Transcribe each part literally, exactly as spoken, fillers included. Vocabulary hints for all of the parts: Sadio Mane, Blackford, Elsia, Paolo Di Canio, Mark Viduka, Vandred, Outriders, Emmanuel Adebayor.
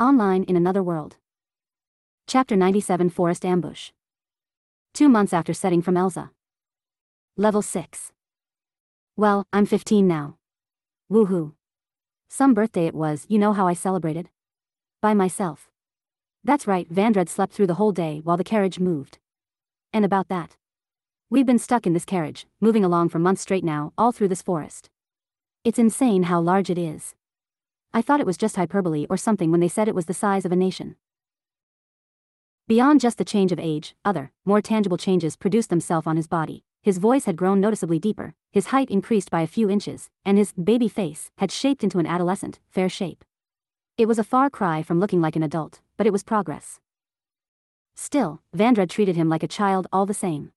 Online in Another World. Chapter ninety-seven Forest Ambush. Two months after setting from Elsia. Level six. Well, I'm fifteen now. Woohoo. Some birthday it was, you know how I celebrated? By myself. That's right, Vandred slept through the whole day while the carriage moved. And about that. We've been stuck in this carriage, moving along for months straight now, all through this forest. It's insane how large it is. I thought it was just hyperbole or something when they said it was the size of a nation. Beyond just the change of age, other, more tangible changes produced themselves on his body. His voice had grown noticeably deeper, his height increased by a few inches, and his baby face had shaped into an adolescent, fair shape. It was a far cry from looking like an adult, but it was progress. Still, Vandred treated him like a child all the same.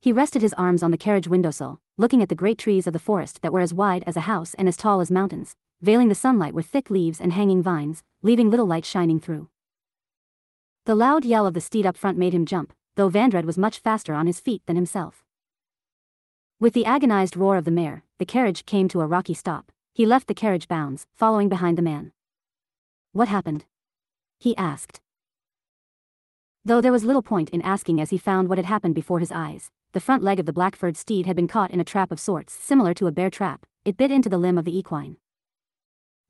He rested his arms on the carriage windowsill, looking at the great trees of the forest that were as wide as a house and as tall as mountains, veiling the sunlight with thick leaves and hanging vines, leaving little light shining through. The loud yell of the steed up front made him jump, though Vandred was much faster on his feet than himself. With the agonized roar of the mare, the carriage came to a rocky stop. He left the carriage bounds, following behind the man. What happened? He asked. Though there was little point in asking as he found what had happened before his eyes. The front leg of the Blackford steed had been caught in a trap of sorts, similar to a bear trap. It bit into the limb of the equine.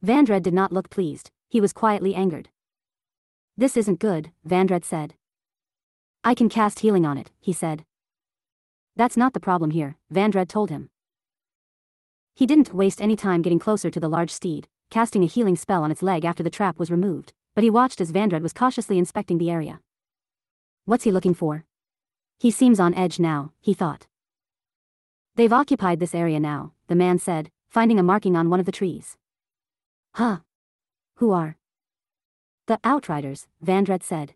Vandred did not look pleased, he was quietly angered. This isn't good, Vandred said. I can cast healing on it, he said. That's not the problem here, Vandred told him. He didn't waste any time getting closer to the large steed, casting a healing spell on its leg after the trap was removed, but he watched as Vandred was cautiously inspecting the area. What's he looking for? He seems on edge now, he thought. They've occupied this area now, the man said, finding a marking on one of the trees. Huh. Who are? The Outriders, Vandred said.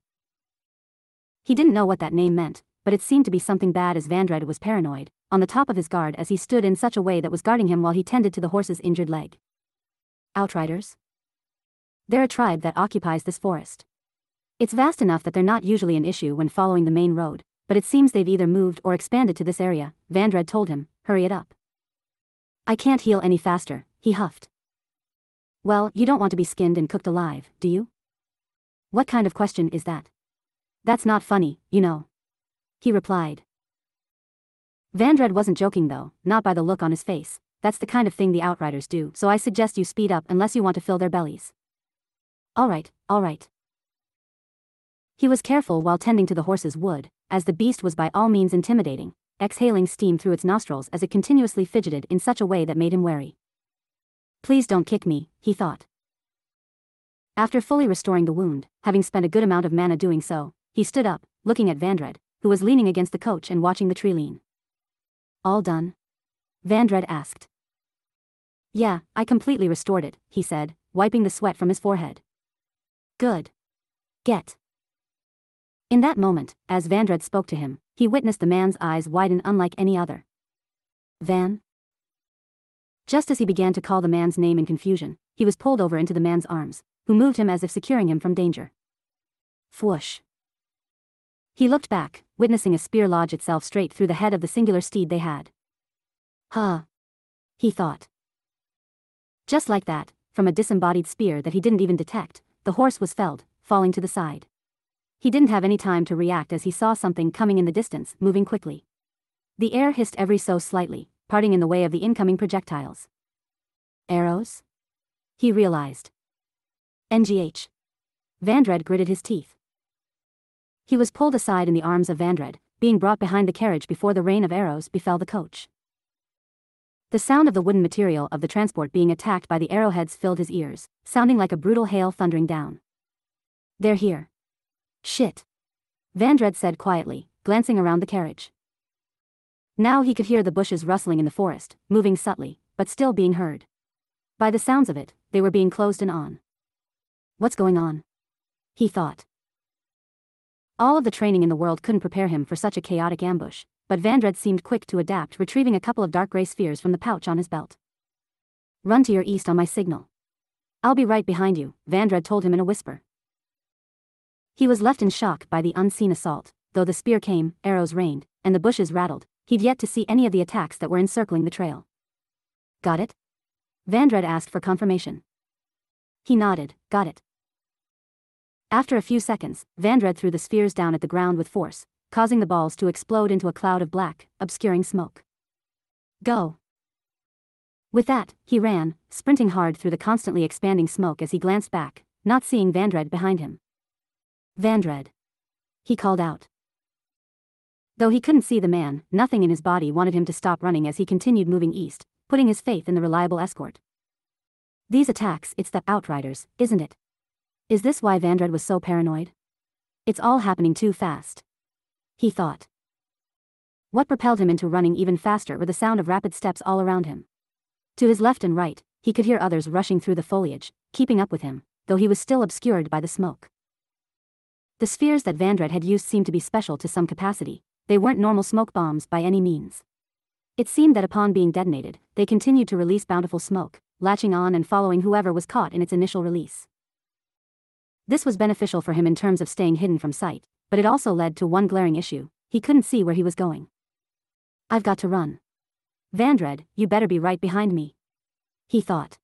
He didn't know what that name meant, but it seemed to be something bad as Vandred was paranoid, on the top of his guard as he stood in such a way that was guarding him while he tended to the horse's injured leg. Outriders? They're a tribe that occupies this forest. It's vast enough that they're not usually an issue when following the main road. But it seems they've either moved or expanded to this area, Vandred told him, hurry it up. I can't heal any faster, he huffed. Well, you don't want to be skinned and cooked alive, do you? What kind of question is that? That's not funny, you know. He replied. Vandred wasn't joking though, not by the look on his face. That's the kind of thing the Outriders do, so I suggest you speed up unless you want to fill their bellies. Alright, alright. He was careful while tending to the horse's wound, as the beast was by all means intimidating, exhaling steam through its nostrils as it continuously fidgeted in such a way that made him wary. Please don't kick me, he thought. After fully restoring the wound, having spent a good amount of mana doing so, he stood up, looking at Vandred, who was leaning against the coach and watching the tree lean. All done? Vandred asked. Yeah, I completely restored it, he said, wiping the sweat from his forehead. Good. Get. In that moment, as Vandred spoke to him, he witnessed the man's eyes widen unlike any other. Van? Just as he began to call the man's name in confusion, he was pulled over into the man's arms, who moved him as if securing him from danger. Whoosh. He looked back, witnessing a spear lodge itself straight through the head of the singular steed they had. Huh. He thought. Just like that, from a disembodied spear that he didn't even detect, the horse was felled, falling to the side. He didn't have any time to react as he saw something coming in the distance, moving quickly. The air hissed ever so slightly, parting in the way of the incoming projectiles. Arrows? He realized. Ngh. Vandred gritted his teeth. He was pulled aside in the arms of Vandred, being brought behind the carriage before the rain of arrows befell the coach. The sound of the wooden material of the transport being attacked by the arrowheads filled his ears, sounding like a brutal hail thundering down. They're here. Shit. Vandred said quietly, glancing around the carriage. Now he could hear the bushes rustling in the forest, moving subtly, but still being heard. By the sounds of it, they were being closed in on. What's going on? He thought. All of the training in the world couldn't prepare him for such a chaotic ambush, but Vandred seemed quick to adapt, retrieving a couple of dark gray spheres from the pouch on his belt. Run to your east on my signal. I'll be right behind you, Vandred told him in a whisper. He was left in shock by the unseen assault, though the spear came, arrows rained, and the bushes rattled, he'd yet to see any of the attacks that were encircling the trail. Got it? Vandred asked for confirmation. He nodded, got it. After a few seconds, Vandred threw the spheres down at the ground with force, causing the balls to explode into a cloud of black, obscuring smoke. Go. With that, he ran, sprinting hard through the constantly expanding smoke as he glanced back, not seeing Vandred behind him. Vandred. He called out. Though he couldn't see the man, nothing in his body wanted him to stop running as he continued moving east, putting his faith in the reliable escort. These attacks, it's the Outriders, isn't it? Is this why Vandred was so paranoid? It's all happening too fast, he thought. What propelled him into running even faster were the sound of rapid steps all around him. To his left and right, he could hear others rushing through the foliage, keeping up with him, though he was still obscured by the smoke. The spheres that Vandred had used seemed to be special to some capacity. They weren't normal smoke bombs by any means. It seemed that upon being detonated, they continued to release bountiful smoke, latching on and following whoever was caught in its initial release. This was beneficial for him in terms of staying hidden from sight, but it also led to one glaring issue: he couldn't see where he was going. I've got to run. Vandred, you better be right behind me, he thought.